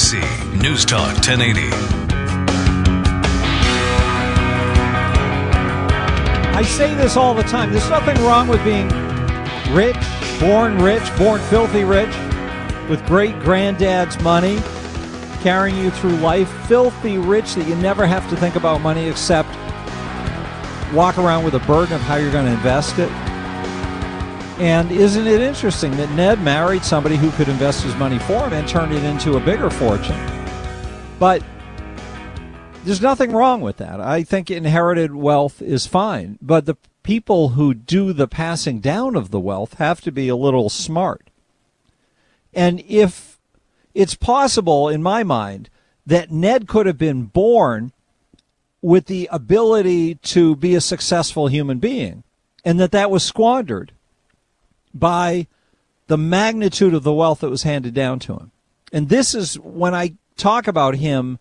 WTIC News Talk 1080. I say this all the time. There's nothing wrong with being rich, born filthy rich, with great granddad's money carrying you through life. Filthy rich that you never have to think about money except walk around with a burden of how you're going to invest it. And isn't it interesting that Ned married somebody who could invest his money for him and turn it into a bigger fortune? But there's nothing wrong with that. I think inherited wealth is fine. But the people who do the passing down of the wealth have to be a little smart. And if it's possible, in my mind, that Ned could have been born with the ability to be a successful human being, and that was squandered by the magnitude of the wealth that was handed down to him. And this is when I talk about him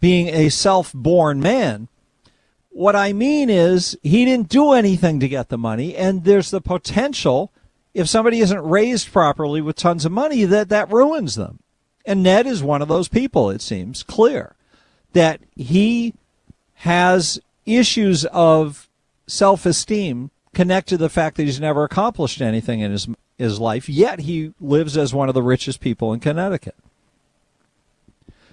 being a self-born man. What I mean is he didn't do anything to get the money, and there's the potential, if somebody isn't raised properly with tons of money, that ruins them. And Ned is one of those people, it seems clear, that he has issues of self-esteem connected to the fact that he's never accomplished anything in his life, yet he lives as one of the richest people in Connecticut.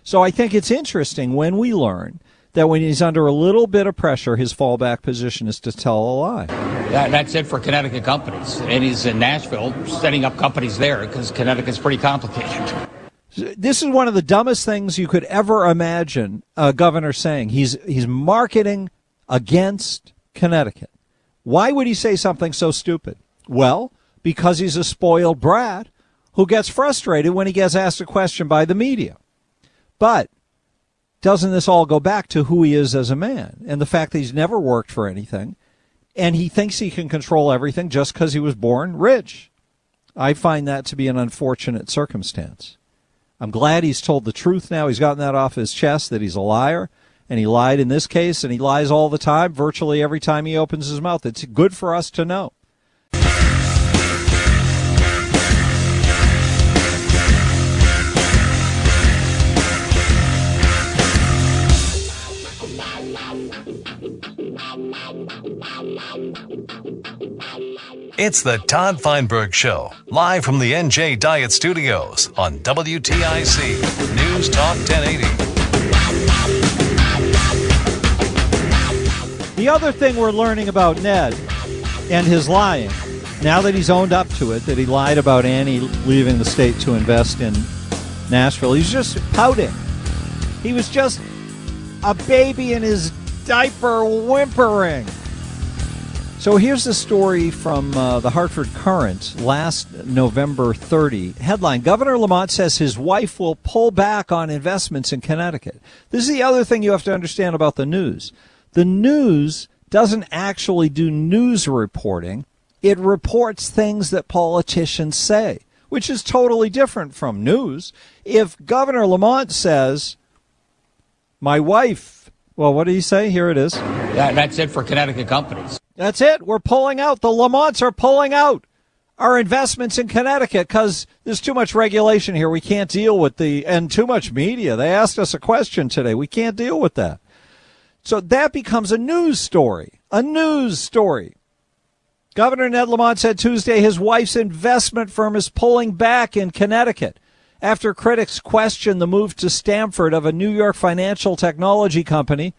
So I think it's interesting when we learn that when he's under a little bit of pressure, his fallback position is to tell a lie. That's it for Connecticut companies. And he's in Nashville setting up companies there because Connecticut's pretty complicated. This is one of the dumbest things you could ever imagine a governor saying. He's marketing against Connecticut. Why would he say something so stupid? Well, because he's a spoiled brat who gets frustrated when he gets asked a question by the media. But doesn't this all go back to who he is as a man and the fact that he's never worked for anything, and he thinks he can control everything just because he was born rich? I find that to be an unfortunate circumstance. I'm glad he's told the truth now. He's gotten that off his chest, that he's a liar. And he lied in this case, and he lies all the time, virtually every time he opens his mouth. It's good for us to know. It's the Todd Feinberg Show, live from the NJ Diet Studios on WTIC News Talk 1080. The other thing we're learning about Ned and his lying, now that he's owned up to it, that he lied about Annie leaving the state to invest in Nashville, he's just pouting. He was just a baby in his diaper whimpering. So here's the story from the Hartford Current last November 30. Headline, Governor Lamont says his wife will pull back on investments in Connecticut. This is the other thing you have to understand about the news. The news doesn't actually do news reporting. It reports things that politicians say, which is totally different from news. If Governor Lamont says, my wife, well, what did he say? Here it is. That's it for Connecticut companies. That's it. We're pulling out. The Lamonts are pulling out our investments in Connecticut because there's too much regulation here. We can't deal with and too much media. They asked us a question today. We can't deal with that. So that becomes a news story, a news story. Governor Ned Lamont said Tuesday his wife's investment firm is pulling back in Connecticut after critics questioned the move to Stamford of a New York financial technology company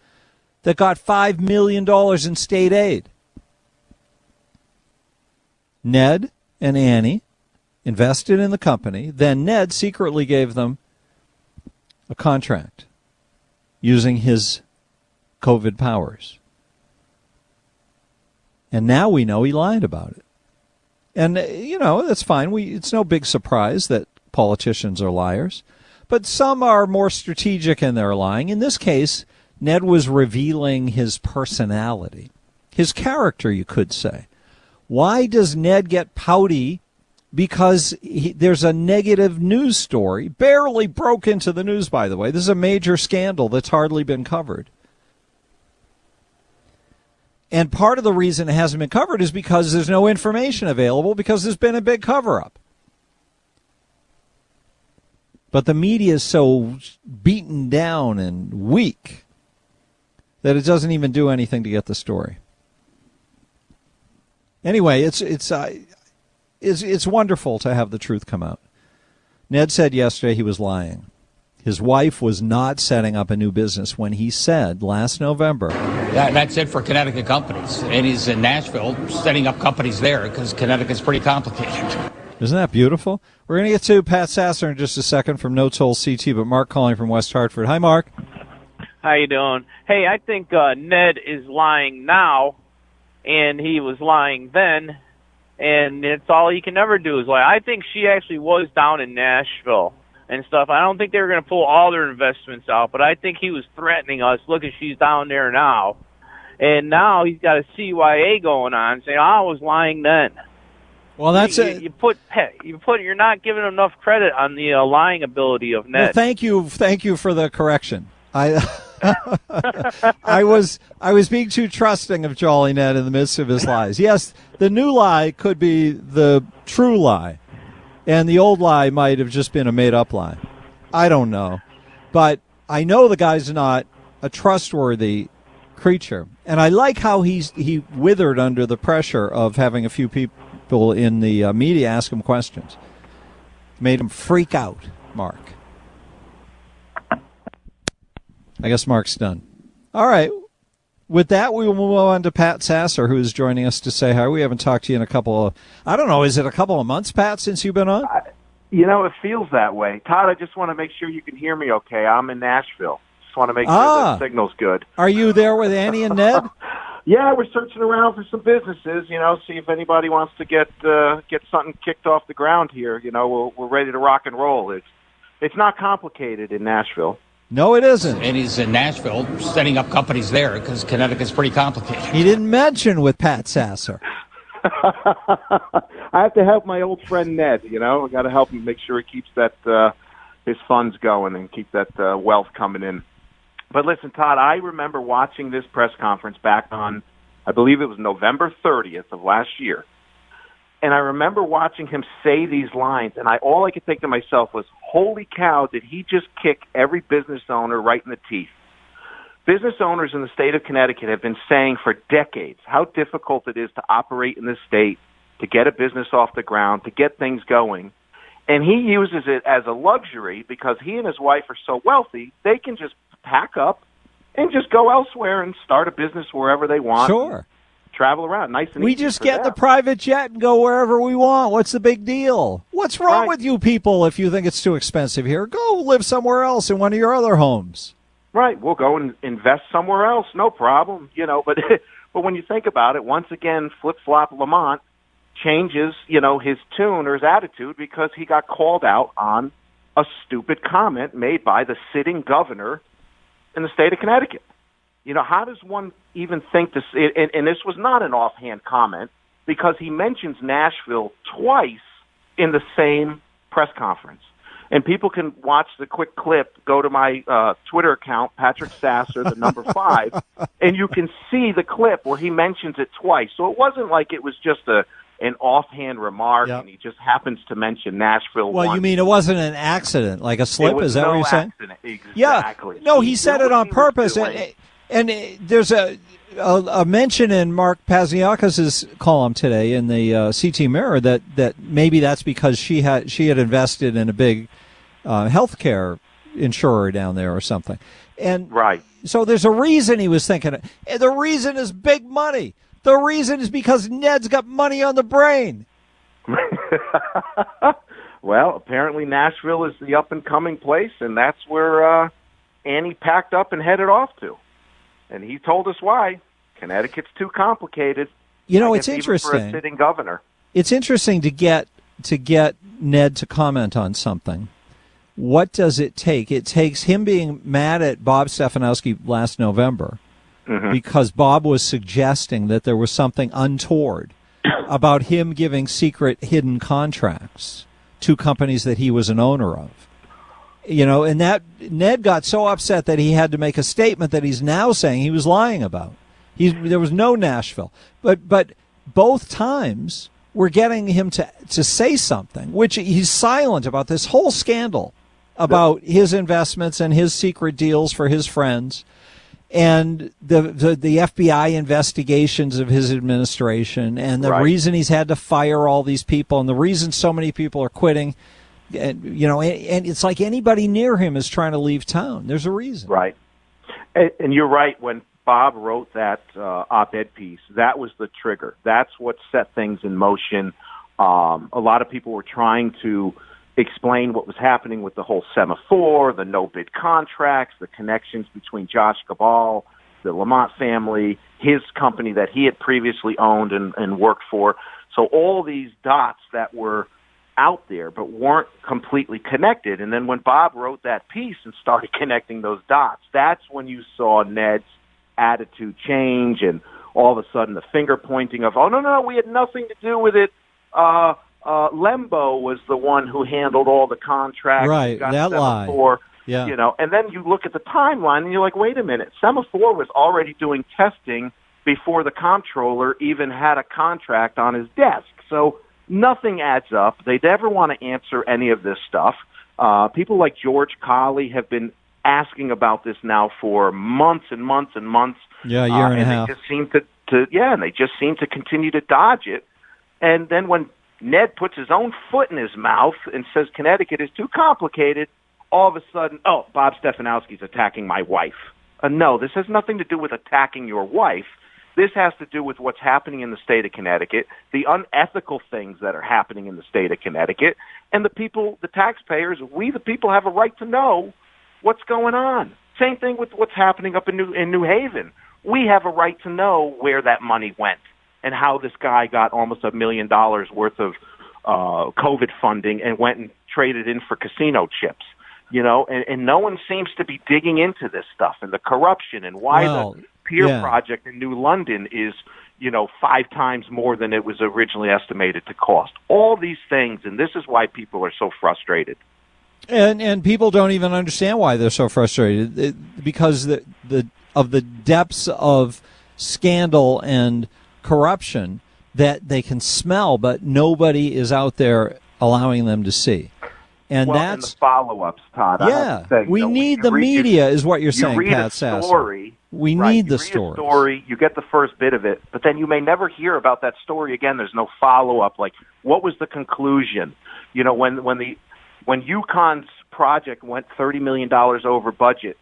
that got $5 million in state aid. Ned and Annie invested in the company. Then Ned secretly gave them a contract using his COVID powers. And now we know he lied about it. And, you know, that's fine. It's no big surprise that politicians are liars. But some are more strategic in their lying. In this case, Ned was revealing his personality, his character, you could say. Why does Ned get pouty? Because there's a negative news story, barely broke into the news, by the way. This is a major scandal that's hardly been covered. And part of the reason it hasn't been covered is because there's no information available because there's been a big cover-up. But the media is so beaten down and weak that it doesn't even do anything to get the story. Anyway, it's wonderful to have the truth come out. Ned said yesterday he was lying. His wife was not setting up a new business when he said last November. That's it for Connecticut companies. And he's in Nashville setting up companies there because Connecticut's pretty complicated. Isn't that beautiful? We're going to get to Pat Sasser in just a second from No Toll CT, but Mark calling from West Hartford. Hi, Mark. How you doing? Hey, I think Ned is lying now, and he was lying then, and it's all he can ever do is lie. I think she actually was down in Nashville and stuff. I don't think they were going to pull all their investments out, but I think he was threatening us. Look, at she's down there now. And now he's got a CYA going on saying, I was lying then. Well, that's it. You're not giving enough credit on the lying ability of Ned. Well, thank you for the correction. I was being too trusting of Jolly Ned in the midst of his lies. Yes, the new lie could be the true lie, and the old lie might have just been a made-up lie. I don't know, but I know the guy's not a trustworthy creature, and I like how he withered under the pressure of having a few people in the media ask him questions. Made him freak out, Mark. I guess Mark's done. All right. With that, we will move on to Pat Sasser, who is joining us to say hi. We haven't talked to you in a couple of, I don't know, is it a couple of months, Pat, since you've been on? You know, it feels that way. Todd, I just want to make sure you can hear me okay. I'm in Nashville. Just want to make sure the signal's good. Are you there with Annie and Ned? Yeah, we're searching around for some businesses, you know, see if anybody wants to get something kicked off the ground here. You know, we're ready to rock and roll. It's not complicated in Nashville. No, it isn't. And he's in Nashville setting up companies there because Connecticut's pretty complicated. He didn't mention with Pat Sasser. I have to help my old friend Ned, you know. I got to help him make sure he keeps that his funds going and keep that wealth coming in. But listen, Todd, I remember watching this press conference back on, I believe it was November 30th of last year. And I remember watching him say these lines, and all I could think to myself was, holy cow, did he just kick every business owner right in the teeth? Business owners in the state of Connecticut have been saying for decades how difficult it is to operate in this state, to get a business off the ground, to get things going. And he uses it as a luxury because he and his wife are so wealthy, they can just pack up and just go elsewhere and start a business wherever they want. Sure. Travel around nice and easy. We just get the private jet and go wherever we want. What's the big deal? What's wrong with you people if you think it's too expensive here? Go live somewhere else in one of your other homes. Right. We'll go and invest somewhere else. No problem. You know, but when you think about it, once again, flip-flop Lamont changes, you know, his tune or his attitude because he got called out on a stupid comment made by the sitting governor in the state of Connecticut. You know, how does one even think this? And this was not an offhand comment because he mentions Nashville twice in the same press conference. And people can watch the quick clip, go to my Twitter account, Patrick Sasser, the number 5, and you can see the clip where he mentions it twice. So it wasn't like it was just an offhand remark, and he just happens to mention Nashville. Well, once. You mean it wasn't an accident, like a slip? Is that what you're saying? Exactly. Yeah. No, he said it on purpose. And there's a mention in Mark Pazniakas's column today in the CT Mirror that maybe that's because she had invested in a big healthcare insurer down there or something. And right. So there's a reason he was thinking it. And the reason is big money. The reason is because Ned's got money on the brain. Well, apparently Nashville is the up-and-coming place, and that's where Annie packed up and headed off to. And he told us why. Connecticut's too complicated. You know, it's interesting. Even for a sitting governor. It's interesting to get Ned to comment on something. What does it take? It takes him being mad at Bob Stefanowski last November because Bob was suggesting that there was something untoward about him giving secret hidden contracts to companies that he was an owner of. You know, and that Ned got so upset that he had to make a statement that he's now saying he was lying about. There was no Nashville. But both times we're getting him to say something, which he's silent about this whole scandal. about his investments and his secret deals for his friends, and the FBI investigations of his administration, and the reason he's had to fire all these people, and the reason so many people are quitting. And, you know, and it's like anybody near him is trying to leave town. There's a reason. Right. And you're right. When Bob wrote that op-ed piece, that was the trigger. That's what set things in motion. A lot of people were trying to explain what was happening with the whole Semaphore, the no-bid contracts, the connections between Josh Gabal, the Lamont family, his company that he had previously owned and worked for. So all these dots that were out there but weren't completely connected. And then when Bob wrote that piece and started connecting those dots, that's when you saw Ned's attitude change, and all of a sudden the finger pointing of, oh, no, we had nothing to do with it. Lembo was the one who handled all the contracts. Right, that lie. Yeah. You know, and then you look at the timeline and you're like, wait a minute, Semaphore was already doing testing before the comptroller even had a contract on his desk. So nothing adds up. They never want to answer any of this stuff. People like George Colley have been asking about this now for months and months and months. Yeah, a year and a half. They just seem to continue to dodge it. And then when Ned puts his own foot in his mouth and says Connecticut is too complicated, all of a sudden, oh, Bob Stefanowski's attacking my wife. No, this has nothing to do with attacking your wife. This has to do with what's happening in the state of Connecticut, the unethical things that are happening in the state of Connecticut, and the people, the taxpayers, we the people have a right to know what's going on. Same thing with what's happening up in New Haven. We have a right to know where that money went and how this guy got almost $1 million worth of COVID funding and went and traded in for casino chips. You know, and no one seems to be digging into this stuff and the corruption and why the Pier project in New London is, you know, 5 times more than it was originally estimated to cost. All these things, and this is why people are so frustrated. And people don't even understand why they're so frustrated, because of the depths of scandal and corruption that they can smell, but nobody is out there allowing them to see. And that's the follow-ups, Todd. Yeah, we need the media, is what you're saying, Pat Sasser. We need the story. You get the first bit of it, but then you may never hear about that story again. There's no follow-up. Like, what was the conclusion? You know, when UConn's project went $30 million over budget,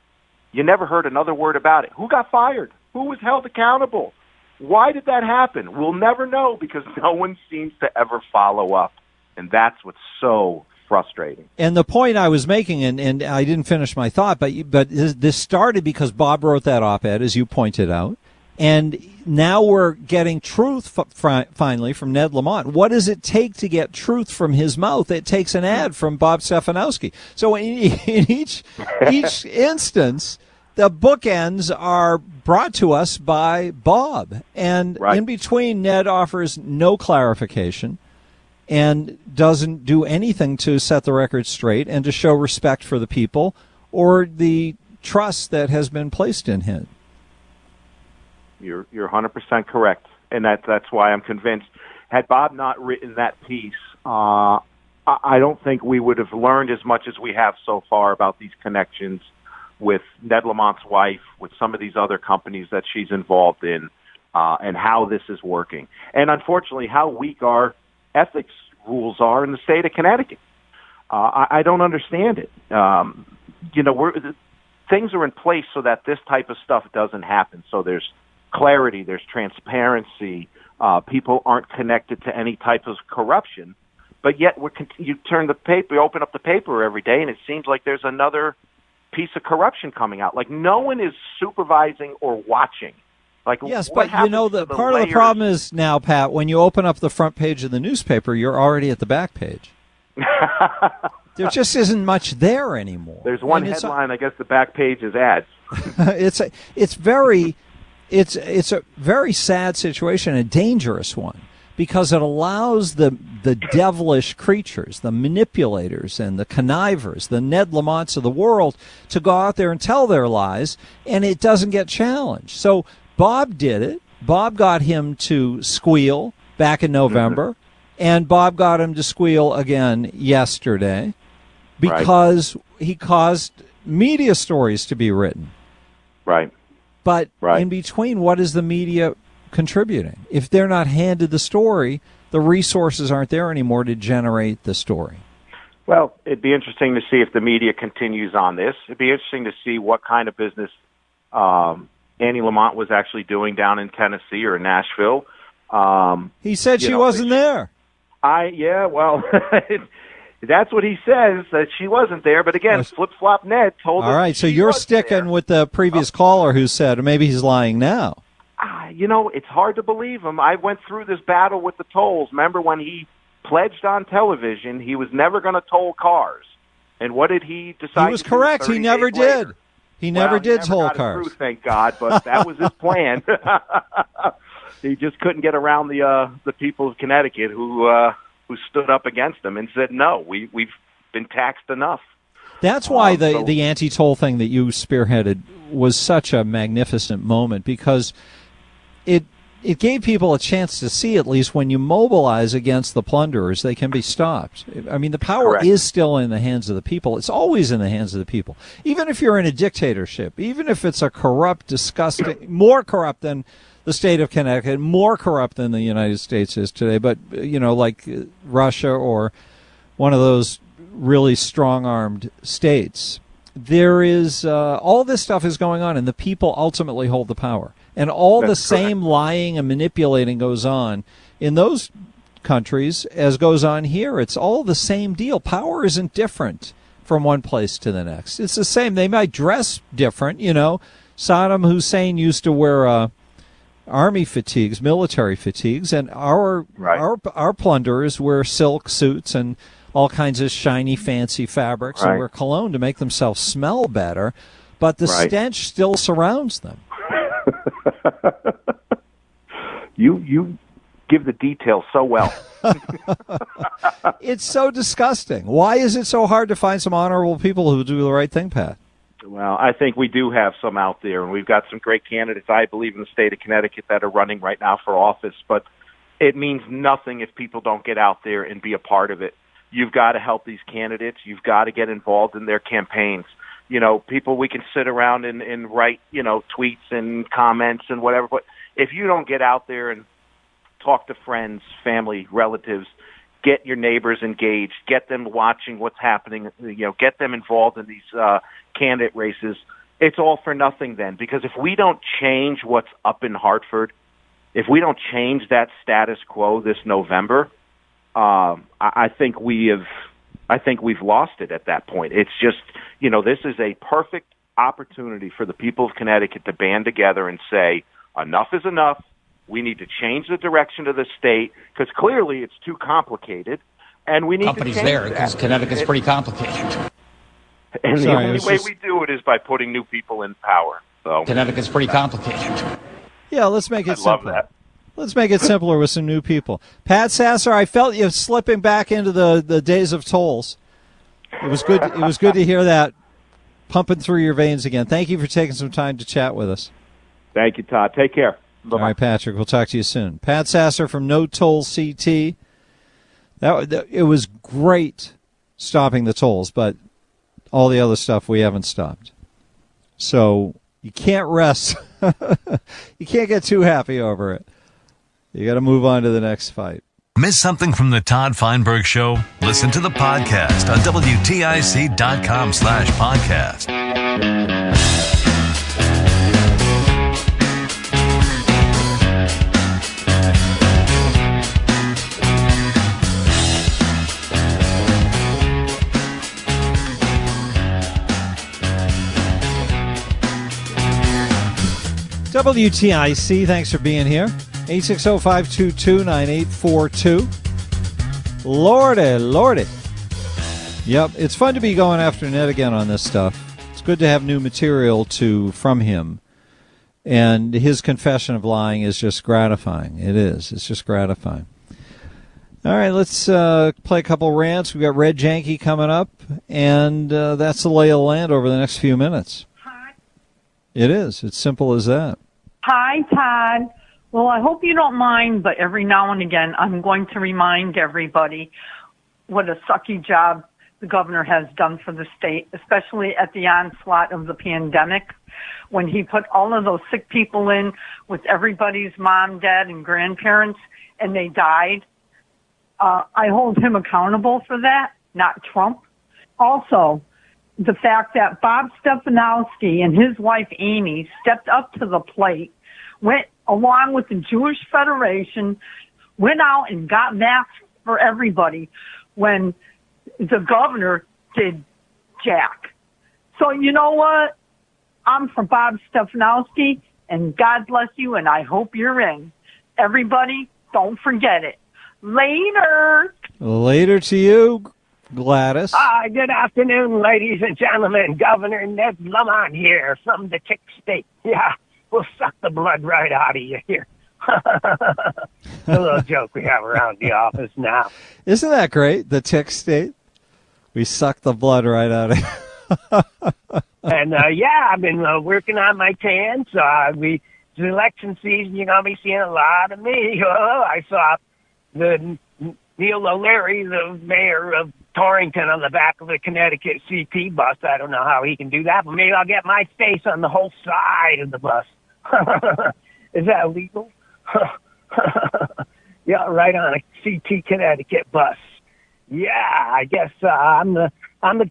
you never heard another word about it. Who got fired? Who was held accountable? Why did that happen? We'll never know because no one seems to ever follow up, and that's what's so frustrating. And the point I was making, and I didn't finish my thought, but this started because Bob wrote that op-ed, as you pointed out, and now we're getting truth finally from Ned Lamont. What does it take to get truth from his mouth? It takes an ad from Bob Stefanowski. So in each instance, the bookends are brought to us by Bob, and in between, Ned offers no clarification and doesn't do anything to set the record straight and to show respect for the people or the trust that has been placed in him. You're 100% correct, and that's why I'm convinced. Had Bob not written that piece, I don't think we would have learned as much as we have so far about these connections with Ned Lamont's wife, with some of these other companies that she's involved in, and how this is working. And unfortunately, how weak our ethics rules are in the state of Connecticut. I don't understand it. You know, things are in place so that this type of stuff doesn't happen. So there's clarity, there's transparency. People aren't connected to any type of corruption, but yet you turn the paper, you open up the paper every day, and it seems like there's another piece of corruption coming out. Like no one is supervising or watching. Like, yes, but you know, the part of the problem is now, Pat, when you open up the front page of the newspaper, you're already at the back page. There just isn't much there anymore. There's one headline, I guess the back page is ads. It's a very sad situation, a dangerous one, because it allows the devilish creatures, the manipulators and the connivers, the Ned Lamonts of the world, to go out there and tell their lies, and it doesn't get challenged. So Bob did it. Bob got him to squeal back in November, and Bob got him to squeal again yesterday. because he caused media stories to be written. Right. But in between, what is the media contributing? If they're not handed the story, the resources aren't there anymore to generate the story. Well, it'd be interesting to see if the media continues on this. It'd be interesting to see what kind of business Annie Lamont was actually doing down in Tennessee or in Nashville. He said she wasn't there. Yeah, well, that's what he says, that she wasn't there. But again, Flip-Flop Ned told us. All right, so you're sticking with the previous caller who said maybe he's lying now. You know, it's hard to believe him. I went through this battle with the tolls. Remember when he pledged on television he was never going to toll cars? And what did he decide? He was correct. He never did. He never did toll cars. Through, thank God, but that was his plan. He just couldn't get around the people of Connecticut who stood up against him and said, no, we've been taxed enough. That's why the anti-toll thing that you spearheaded was such a magnificent moment, because it gave people a chance to see, at least when you mobilize against the plunderers, they can be stopped. I mean, the power is still in the hands of the people. It's always in the hands of the people. Even if you're in a dictatorship, even if it's a corrupt, disgusting, more corrupt than the state of Connecticut, more corrupt than the United States is today, but, you know, like Russia or one of those really strong-armed states, there is all this stuff is going on, and the people ultimately hold the power. And all the same lying and manipulating goes on in those countries as goes on here. It's all the same deal. Power isn't different from one place to the next. It's the same. They might dress different. You know, Saddam Hussein used to wear army fatigues, military fatigues, and our plunderers wear silk suits and all kinds of shiny, fancy fabrics and wear cologne to make themselves smell better. But the stench still surrounds them. You give the details so well. It's so disgusting. Why is it so hard to find some honorable people who do the right thing, Pat? Well, I think we do have some out there, and we've got some great candidates, I believe, in the state of Connecticut that are running right now for office. But it means nothing if people don't get out there and be a part of it. You've got to help these candidates. You've got to get involved in their campaigns. You know, people, we can sit around and write, you know, tweets and comments and whatever. But if you don't get out there and talk to friends, family, relatives, get your neighbors engaged, get them watching what's happening, you know, get them involved in these candidate races, it's all for nothing then. Because if we don't change what's up in Hartford, if we don't change that status quo this November, I think we have... I think we've lost it at that point. It's just, you know, this is a perfect opportunity for the people of Connecticut to band together and say, enough is enough. We need to change the direction of the state, because clearly it's too complicated, and we need to change there, because Connecticut's pretty complicated. And the only way we do it is by putting new people in power. So Connecticut's pretty complicated. Yeah, let's make it simple. I love that. Let's make it simpler with some new people. Pat Sasser, I felt you slipping back into the days of tolls. It was good to hear that pumping through your veins again. Thank you for taking some time to chat with us. Thank you, Todd. Take care. Bye-bye. All right, Patrick. We'll talk to you soon. Pat Sasser from No Toll CT. It was great stopping the tolls, but all the other stuff we haven't stopped. So you can't rest. You can't get too happy over it. You got to move on to the next fight. Miss something from the Todd Feinberg Show? Listen to the podcast on WTIC.com/podcast. WTIC, thanks for being here. 860-522-9842. Lordy, lordy. Yep, it's fun to be going after Ned again on this stuff. It's good to have new material from him. And his confession of lying is just gratifying. It is. It's just gratifying. All right, let's play a couple rants. We've got Red Janky coming up, and that's the lay of the land over the next few minutes. Hi. It is. It's simple as that. Hi, Todd. Well, I hope you don't mind, but every now and again, I'm going to remind everybody what a sucky job the governor has done for the state, especially at the onslaught of the pandemic, when he put all of those sick people in with everybody's mom, dad, and grandparents, and they died. I hold him accountable for that, not Trump. Also, the fact that Bob Stefanowski and his wife, Annie, stepped up to the plate, went along with the Jewish Federation, went out and got masks for everybody when the governor did jack. So you know what? I'm for Bob Stefanowski, and God bless you, and I hope you're in. Everybody, don't forget it. Later. Later to you, Gladys. Good afternoon, ladies and gentlemen. Governor Ned Lamont here from the Tick State. Yeah, we'll suck the blood right out of you here. A little joke we have around the office now. Isn't that great? The Tick State. We suck the blood right out of you. And, yeah, I've been working on my tan. So it's election season. You're going to be seeing a lot of me. Oh, I saw the Neil O'Leary, the mayor of Torrington, on the back of the Connecticut CT bus. I don't know how he can do that, but maybe I'll get my face on the whole side of the bus. Is that illegal? Yeah, right on a CT Connecticut bus. Yeah, I guess I'm the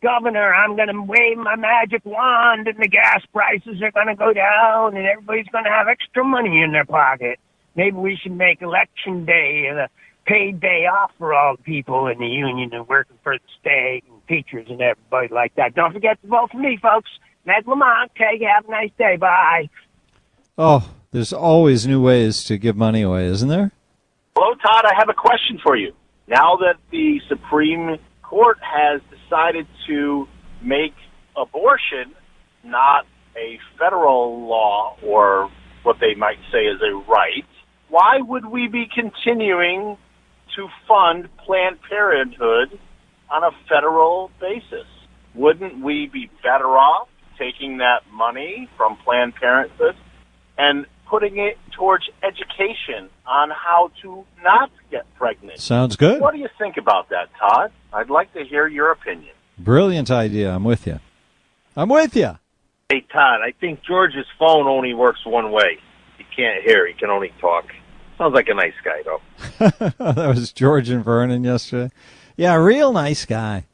governor. I'm going to wave my magic wand, and the gas prices are going to go down, and everybody's going to have extra money in their pocket. Maybe we should make Election Day a paid day off for all the people in the union and working for the state and teachers and everybody like that. Don't forget to vote for me, folks. Ned Lamont. Okay, have a nice day. Bye. Oh, there's always new ways to give money away, isn't there? Hello, Todd. I have a question for you. Now that the Supreme Court has decided to make abortion not a federal law or what they might say is a right, why would we be continuing to fund Planned Parenthood on a federal basis? Wouldn't we be better off taking that money from Planned Parenthood and putting it towards education on how to not get pregnant? Sounds good. What do you think about that, Todd? I'd like to hear your opinion. Brilliant idea. I'm with you. I'm with you. Hey, Todd, I think George's phone only works one way. He can't hear. He can only talk. Sounds like a nice guy, though. That was George and Vernon yesterday. Yeah, real nice guy.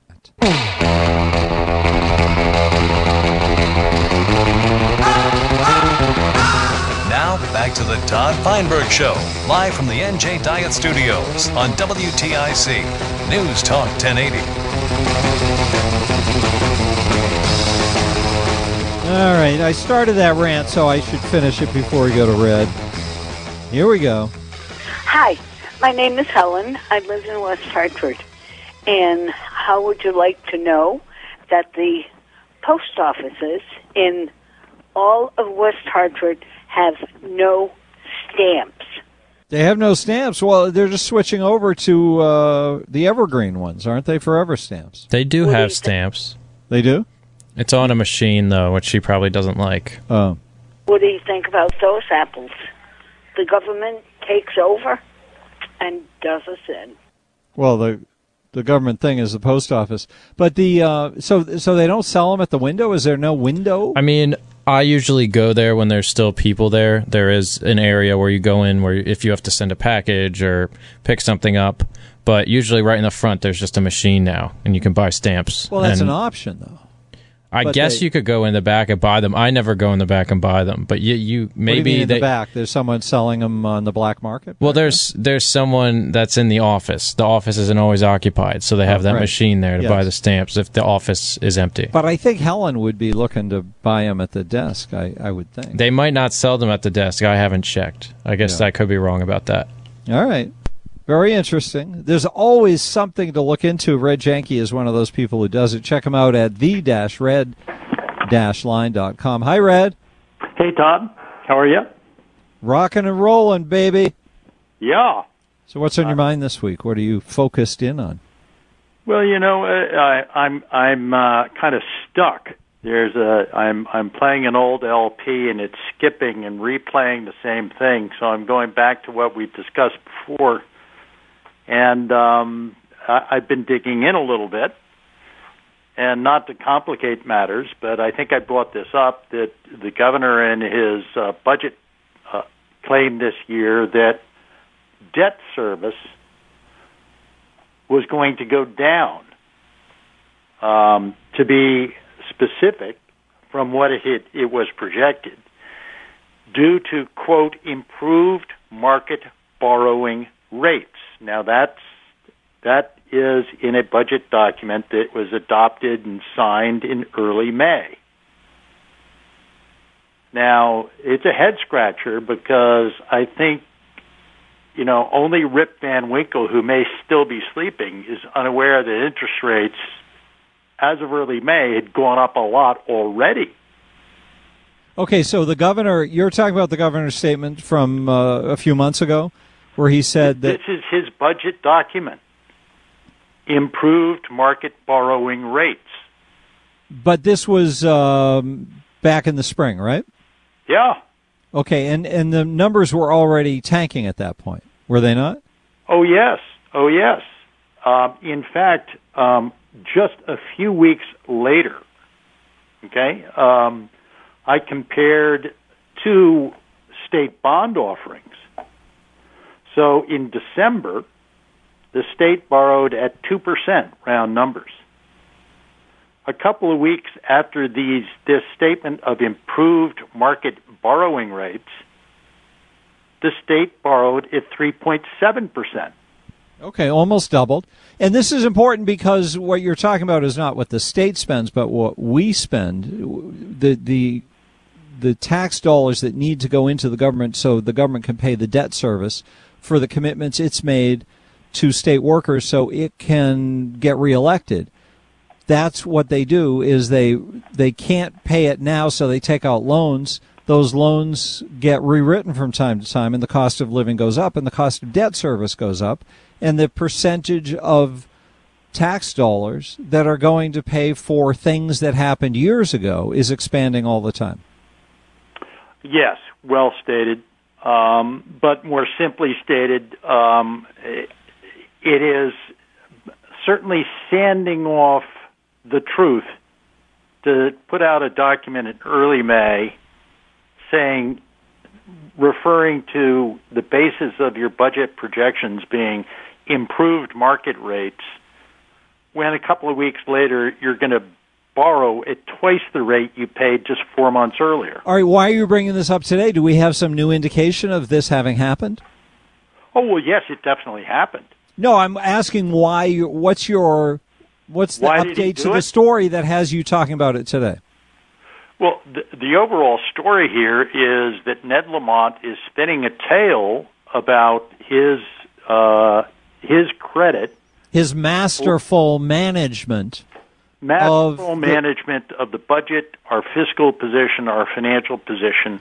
Now, back to the Todd Feinberg Show, live from the NJ Diet Studios on WTIC, News Talk 1080. All right, I started that rant, so I should finish it before we go to Red. Here we go. Hi, my name is Helen. I live in West Hartford. And how would you like to know that the post offices in all of West Hartford have no stamps? They have no stamps. Well, they're just switching over to the evergreen ones, aren't they? Forever stamps. They do have stamps. They do? It's on a machine, though, which she probably doesn't like. Oh. What do you think about those apples? The government takes over and does us in. Well, the government thing is the post office. But the so they don't sell them at the window? Is there no window? I mean, I usually go there when there's still people there. There is an area where you go in where if you have to send a package or pick something up. But usually right in the front, there's just a machine now, and you can buy stamps. Well, that's an option, though. I guess you could go in the back and buy them. I never go in the back and buy them. But you maybe you mean in the back? There's someone selling them on the black market? Well, there's someone that's in the office. The office isn't always occupied, so they have that machine there to buy the stamps if the office is empty. But I think Helen would be looking to buy them at the desk, I would think. They might not sell them at the desk. I haven't checked. I guess I could be wrong about that. All right. Very interesting. There's always something to look into. Red Janky is one of those people who does it. Check him out at the-red-line.com. Hi, Red. Hey, Todd. How are you? Rocking and rolling, baby. Yeah. So what's on your mind this week? What are you focused in on? Well, you know, I'm kind of stuck. There's I'm playing an old LP, and it's skipping and replaying the same thing. So I'm going back to what we've discussed before. And I've been digging in a little bit, And not to complicate matters, but I think I brought this up, that the governor in his budget claimed this year that debt service was going to go down, to be specific, from what it was projected, due to, quote, improved market borrowing rates. Now, that is in a budget document that was adopted and signed in early May. Now, it's a head-scratcher because I think, you know, only Rip Van Winkle, who may still be sleeping, is unaware that interest rates, as of early May, had gone up a lot already. Okay, so the governor, you're talking about the governor's statement from a few months ago, where he said that... This is his budget document. Improved market borrowing rates. But this was back in the spring, right? Yeah. Okay, and the numbers were already tanking at that point, were they not? Oh, yes. Oh, yes. In fact, just a few weeks later, okay, I compared two state bond offerings. So in December... the state borrowed at 2%, round numbers. A couple of weeks after this statement of improved market borrowing rates, the state borrowed at 3.7%. Okay, almost doubled. And this is important because what you're talking about is not what the state spends, but what we spend, the tax dollars that need to go into the government so the government can pay the debt service for the commitments it's made to state workers so it can get reelected. That's what they do, is they can't pay it now, so they take out loans. Those loans get rewritten from time to time, and the cost of living goes up, and the cost of debt service goes up, and the percentage of tax dollars that are going to pay for things that happened years ago is expanding all the time. Yes, well stated. But more simply stated, it is certainly sanding off the truth to put out a document in early May saying, referring to the basis of your budget projections being improved market rates, when a couple of weeks later you're going to borrow at twice the rate you paid just 4 months earlier. All right, why are you bringing this up today? Do we have some new indication of this having happened? Oh, well, yes, it definitely happened. No, I'm asking why. What's the update to the story that has you talking about it today? Well, the overall story here is that Ned Lamont is spinning a tale about his credit, his masterful management. Masterful management of the budget, our fiscal position, our financial position.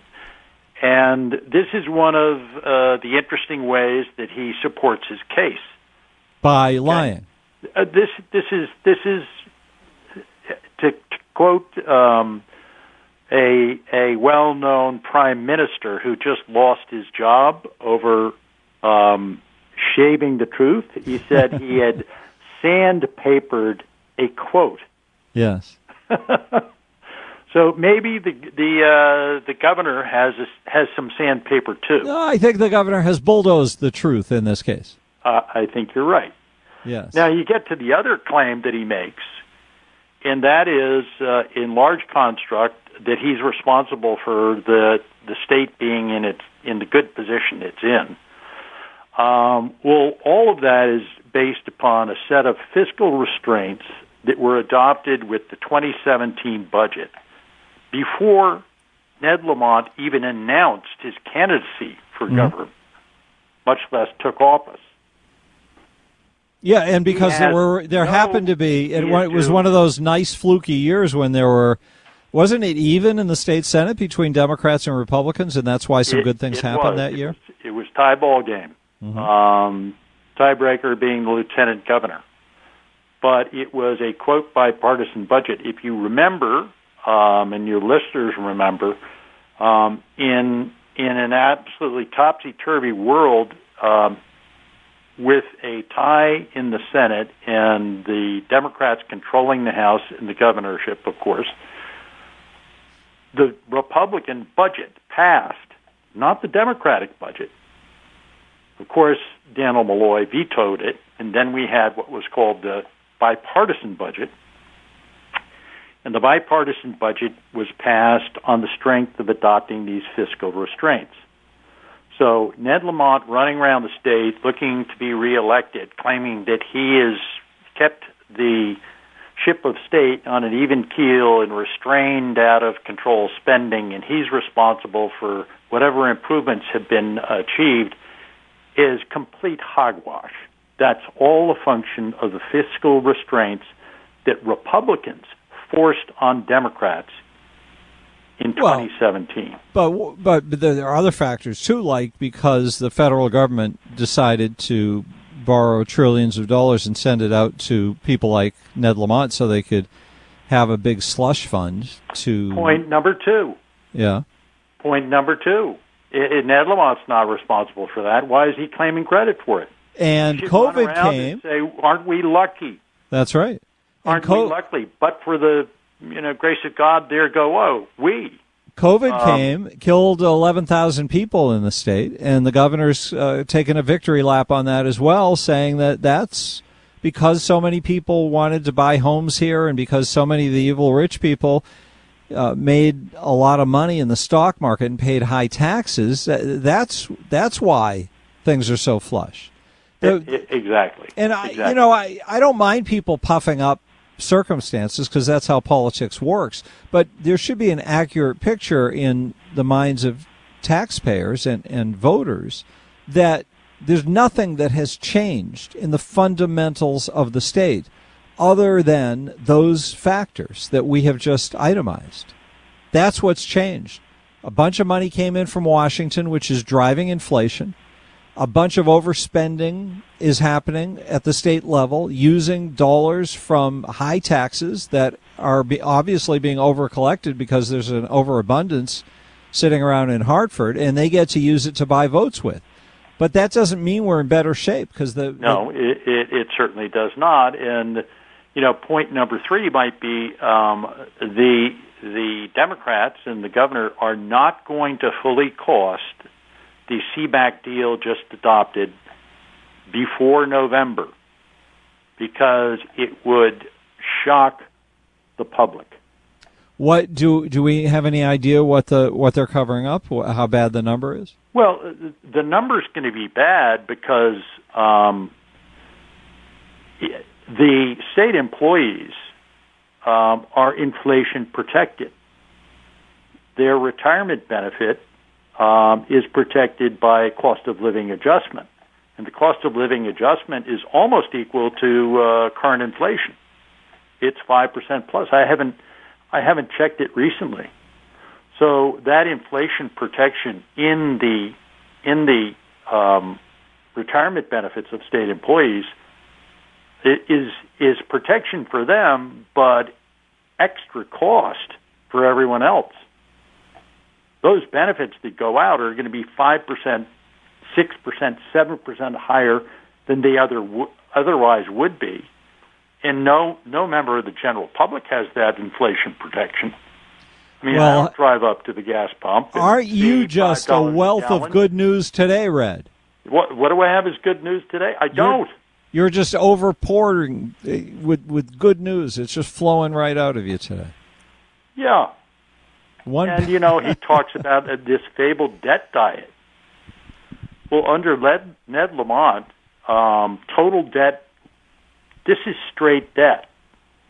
And this is one of the interesting ways that he supports his case. By lying. This is to quote a well-known prime minister who just lost his job over shaving the truth. He said he had sandpapered a quote. Yes. So maybe the governor has some sandpaper too. No, I think the governor has bulldozed the truth in this case. I think you're right. Yes. Now you get to the other claim that he makes, and that is in large construct that he's responsible for the state being in the good position it's in. Well, all of that is based upon a set of fiscal restraints that were adopted with the 2017 budget before Ned Lamont even announced his candidacy for governor, much less took office. Yeah, and because it was one of those nice fluky years when there were, wasn't it even in the state Senate between Democrats and Republicans, and that's why some good things happened that year? It was tie ball game. Mm-hmm. Tiebreaker being the lieutenant governor. But it was a, quote, bipartisan budget. If you remember, and your listeners remember, in an absolutely topsy-turvy world, with a tie in the Senate and the Democrats controlling the House and the governorship, of course, the Republican budget passed, not the Democratic budget. Of course, Daniel Malloy vetoed it, and then we had what was called the bipartisan budget. And the bipartisan budget was passed on the strength of adopting these fiscal restraints. So Ned Lamont running around the state looking to be reelected, claiming that he has kept the ship of state on an even keel and restrained out of control spending, and he's responsible for whatever improvements have been achieved, is complete hogwash. That's all a function of the fiscal restraints that Republicans forced on Democrats in 2017. But there are other factors, too, like because the federal government decided to borrow trillions of dollars and send it out to people like Ned Lamont so they could have a big slush fund to... Point number two. Yeah. Point number two. Ned Lamont's not responsible for that. Why is he claiming credit for it? And COVID came. And say, aren't we lucky? That's right. Aren't we lucky? But for the grace of God, there go we. COVID came, killed 11,000 people in the state, and the governor's taken a victory lap on that as well, saying that that's because so many people wanted to buy homes here and because so many of the evil rich people made a lot of money in the stock market and paid high taxes. That's why things are so flush. Exactly. And exactly. I don't mind people puffing up circumstances because that's how politics works. But there should be an accurate picture in the minds of taxpayers and voters that there's nothing that has changed in the fundamentals of the state other than those factors that we have just itemized. That's what's changed. A bunch of money came in from Washington, which is driving inflation. A bunch of overspending is happening at the state level using dollars from high taxes that are obviously being overcollected because there's an overabundance sitting around in Hartford, and they get to use it to buy votes with. But that doesn't mean we're in better shape because the... No, it certainly does not. And, point number three might be the Democrats and the governor are not going to fully cost the CBAC deal just adopted before November because it would shock the public. What do we have any idea what they're covering up? How bad the number is? Well, the number's going to be bad because the state employees are inflation protected. Their retirement benefit is protected by cost of living adjustment. And the cost of living adjustment is almost equal to current inflation. It's 5% plus. I haven't checked it recently. So that inflation protection in the retirement benefits of state employees is protection for them, but extra cost for everyone else. Those benefits that go out are going to be 5%, 6%, 7% higher than they otherwise would be, and no member of the general public has that inflation protection. I mean, I don't drive up to the gas pump. Aren't you just a wealth of good news today, Red? What do I have as good news today? I don't. You're just overpouring with good news. It's just flowing right out of you today. Yeah. And, he talks about this fabled debt diet. Well, under Ned Lamont, total debt, this is straight debt.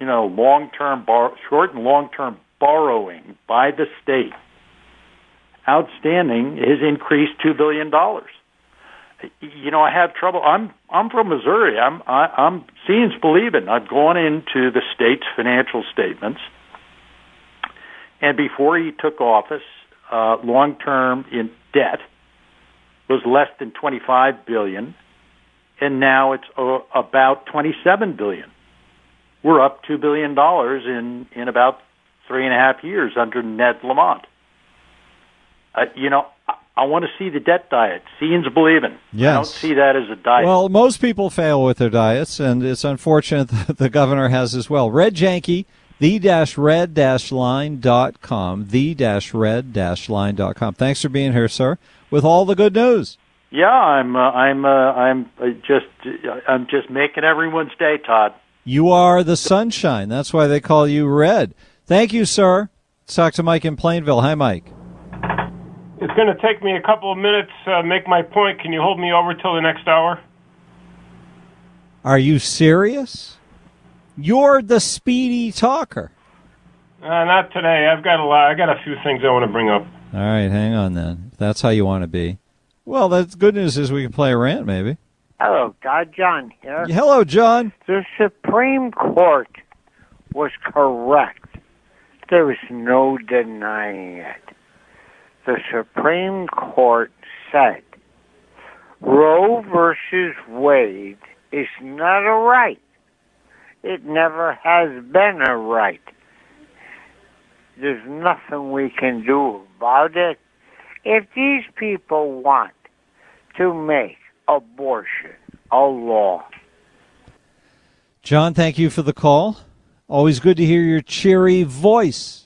Long-term short and long-term borrowing by the state. Outstanding has increased $2 billion. I have trouble. I'm from Missouri. I'm seeing is believing. I've gone into the state's financial statements. And before he took office, long-term in debt was less than $25 billion, and now it's about $27 billion. We're up $2 billion in about 3.5 years under Ned Lamont. I want to see the debt diet. Seeing's believing. Yes. I don't see that as a diet. Well, most people fail with their diets, and it's unfortunate that the governor has as well. Red Janky, the-red-line.com, the-red-line.com. Thanks for being here, sir, with all the good news. Yeah, I'm just making everyone's day, Todd. You are the sunshine. That's why they call you Red. Thank you, sir. Let's talk to Mike in Plainville. Hi, Mike. It's going to take me a couple of minutes to make my point. Can you hold me over till the next hour? Are you serious? You're the speedy talker. Not today. I've got a lot. I got a few things I want to bring up. All right, hang on then. If that's how you want to be. Well, the good news is we can play a rant, maybe. Hello, God, John here. Hello, John. The Supreme Court was correct. There is no denying it. The Supreme Court said Roe versus Wade is not a right. It never has been a right. There's nothing we can do about it. If these people want to make abortion a law. John, thank you for the call. Always good to hear your cheery voice.